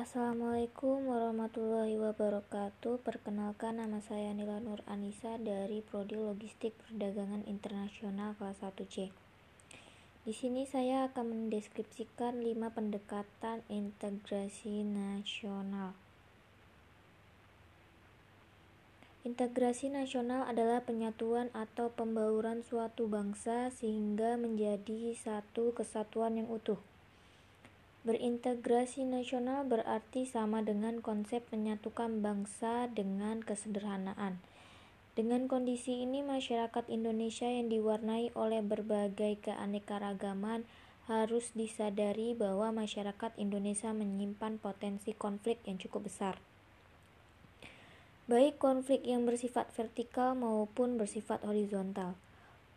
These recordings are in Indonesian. Assalamualaikum warahmatullahi wabarakatuh. Perkenalkan, nama saya Nila Nur Anisa dari Prodi Logistik Perdagangan Internasional kelas 1C. Di sini saya akan mendeskripsikan 5 pendekatan integrasi nasional. Integrasi nasional adalah penyatuan atau pembauran suatu bangsa sehingga menjadi satu kesatuan yang utuh. Berintegrasi nasional berarti sama dengan konsep menyatukan bangsa dengan kesederhanaan. Dengan kondisi ini, masyarakat Indonesia yang diwarnai oleh berbagai keanekaragaman harus disadari bahwa masyarakat Indonesia menyimpan potensi konflik yang cukup besar. Baik konflik yang bersifat vertikal maupun bersifat horizontal.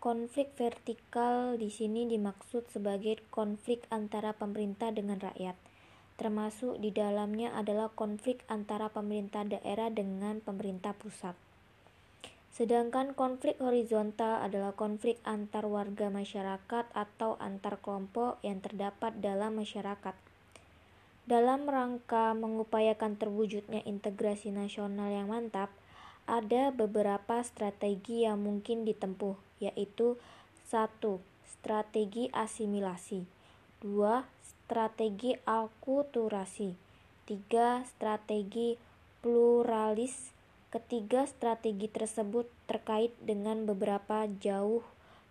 Konflik vertikal di sini dimaksud sebagai konflik antara pemerintah dengan rakyat. Termasuk di dalamnya adalah konflik antara pemerintah daerah dengan pemerintah pusat. Sedangkan konflik horizontal adalah konflik antar warga masyarakat atau antar kelompok yang terdapat dalam masyarakat. Dalam rangka mengupayakan terwujudnya integrasi nasional yang mantap, ada beberapa strategi yang mungkin ditempuh, yaitu 1. Strategi asimilasi, 2. Strategi alkulturasi, 3. Strategi pluralis. Ketiga strategi tersebut terkait dengan beberapa jauh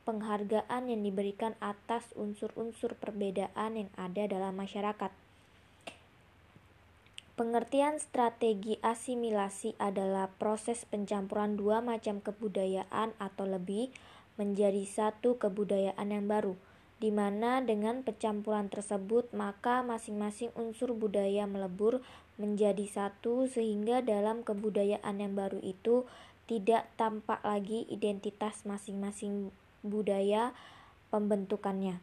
penghargaan yang diberikan atas unsur-unsur perbedaan yang ada dalam masyarakat. Pengertian strategi asimilasi adalah proses pencampuran dua macam kebudayaan atau lebih menjadi satu kebudayaan yang baru, di mana dengan pencampuran tersebut maka masing-masing unsur budaya melebur menjadi satu sehingga dalam kebudayaan yang baru itu tidak tampak lagi identitas masing-masing budaya pembentukannya.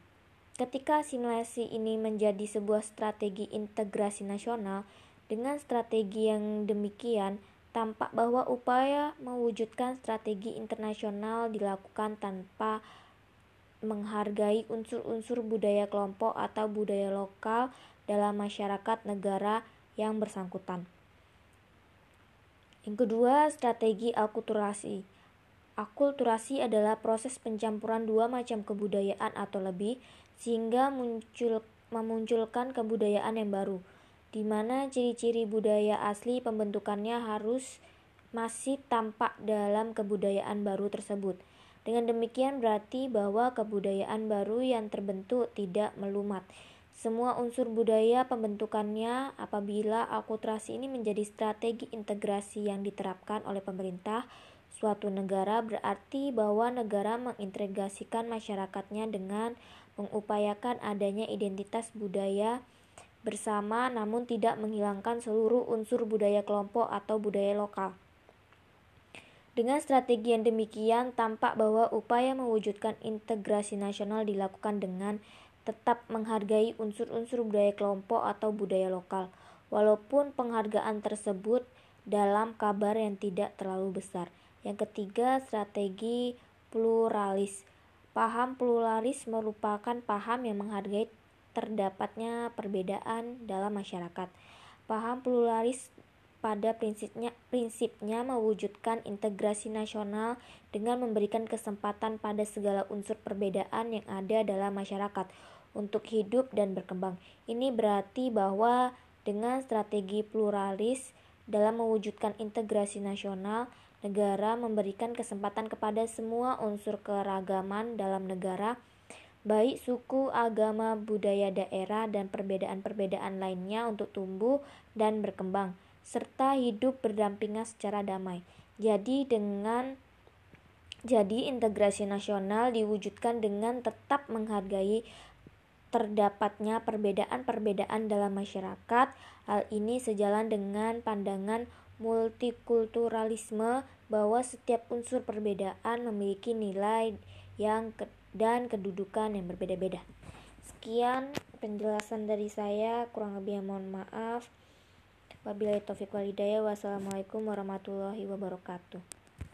Ketika asimilasi ini menjadi sebuah strategi integrasi nasional, dengan strategi yang demikian, tampak bahwa upaya mewujudkan strategi internasional dilakukan tanpa menghargai unsur-unsur budaya kelompok atau budaya lokal dalam masyarakat negara yang bersangkutan. Yang kedua, strategi alkulturasi. Alkulturasi adalah proses pencampuran dua macam kebudayaan atau lebih sehingga memunculkan kebudayaan yang baru, di mana ciri-ciri budaya asli pembentukannya harus masih tampak dalam kebudayaan baru tersebut. Dengan demikian berarti bahwa kebudayaan baru yang terbentuk tidak melumat semua unsur budaya pembentukannya. Apabila alkulturasi ini menjadi strategi integrasi yang diterapkan oleh pemerintah suatu negara, berarti bahwa negara mengintegrasikan masyarakatnya dengan mengupayakan adanya identitas budaya bersama namun tidak menghilangkan seluruh unsur budaya kelompok atau budaya lokal. Dengan strategi yang demikian, tampak bahwa upaya mewujudkan integrasi nasional dilakukan dengan tetap menghargai unsur-unsur budaya kelompok atau budaya lokal, walaupun penghargaan tersebut dalam kabar yang tidak terlalu besar. Yang ketiga, strategi pluralis. Paham pluralis merupakan paham yang menghargai terdapatnya perbedaan dalam masyarakat. Paham pluralis pada prinsipnya mewujudkan integrasi nasional dengan memberikan kesempatan pada segala unsur perbedaan yang ada dalam masyarakat untuk hidup dan berkembang. Ini berarti bahwa dengan strategi pluralis dalam mewujudkan integrasi nasional, negara memberikan kesempatan kepada semua unsur keragaman dalam negara, baik suku, agama, budaya daerah, dan perbedaan-perbedaan lainnya untuk tumbuh dan berkembang, serta hidup berdampingan secara damai. Jadi integrasi nasional diwujudkan dengan tetap menghargai terdapatnya perbedaan-perbedaan dalam masyarakat. Hal ini sejalan dengan pandangan multikulturalisme bahwa setiap unsur perbedaan memiliki nilai dan kedudukan yang berbeda-beda. Sekian penjelasan dari saya, kurang lebihnya mohon maaf. Wabillahi taufiq wal hidayah. Wassalamualaikum warahmatullahi wabarakatuh.